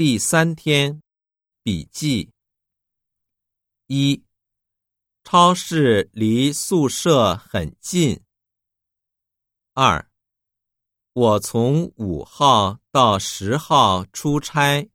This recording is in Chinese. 第三天笔记。1. 超市离宿舍很近。2. 我从5号到10号出差。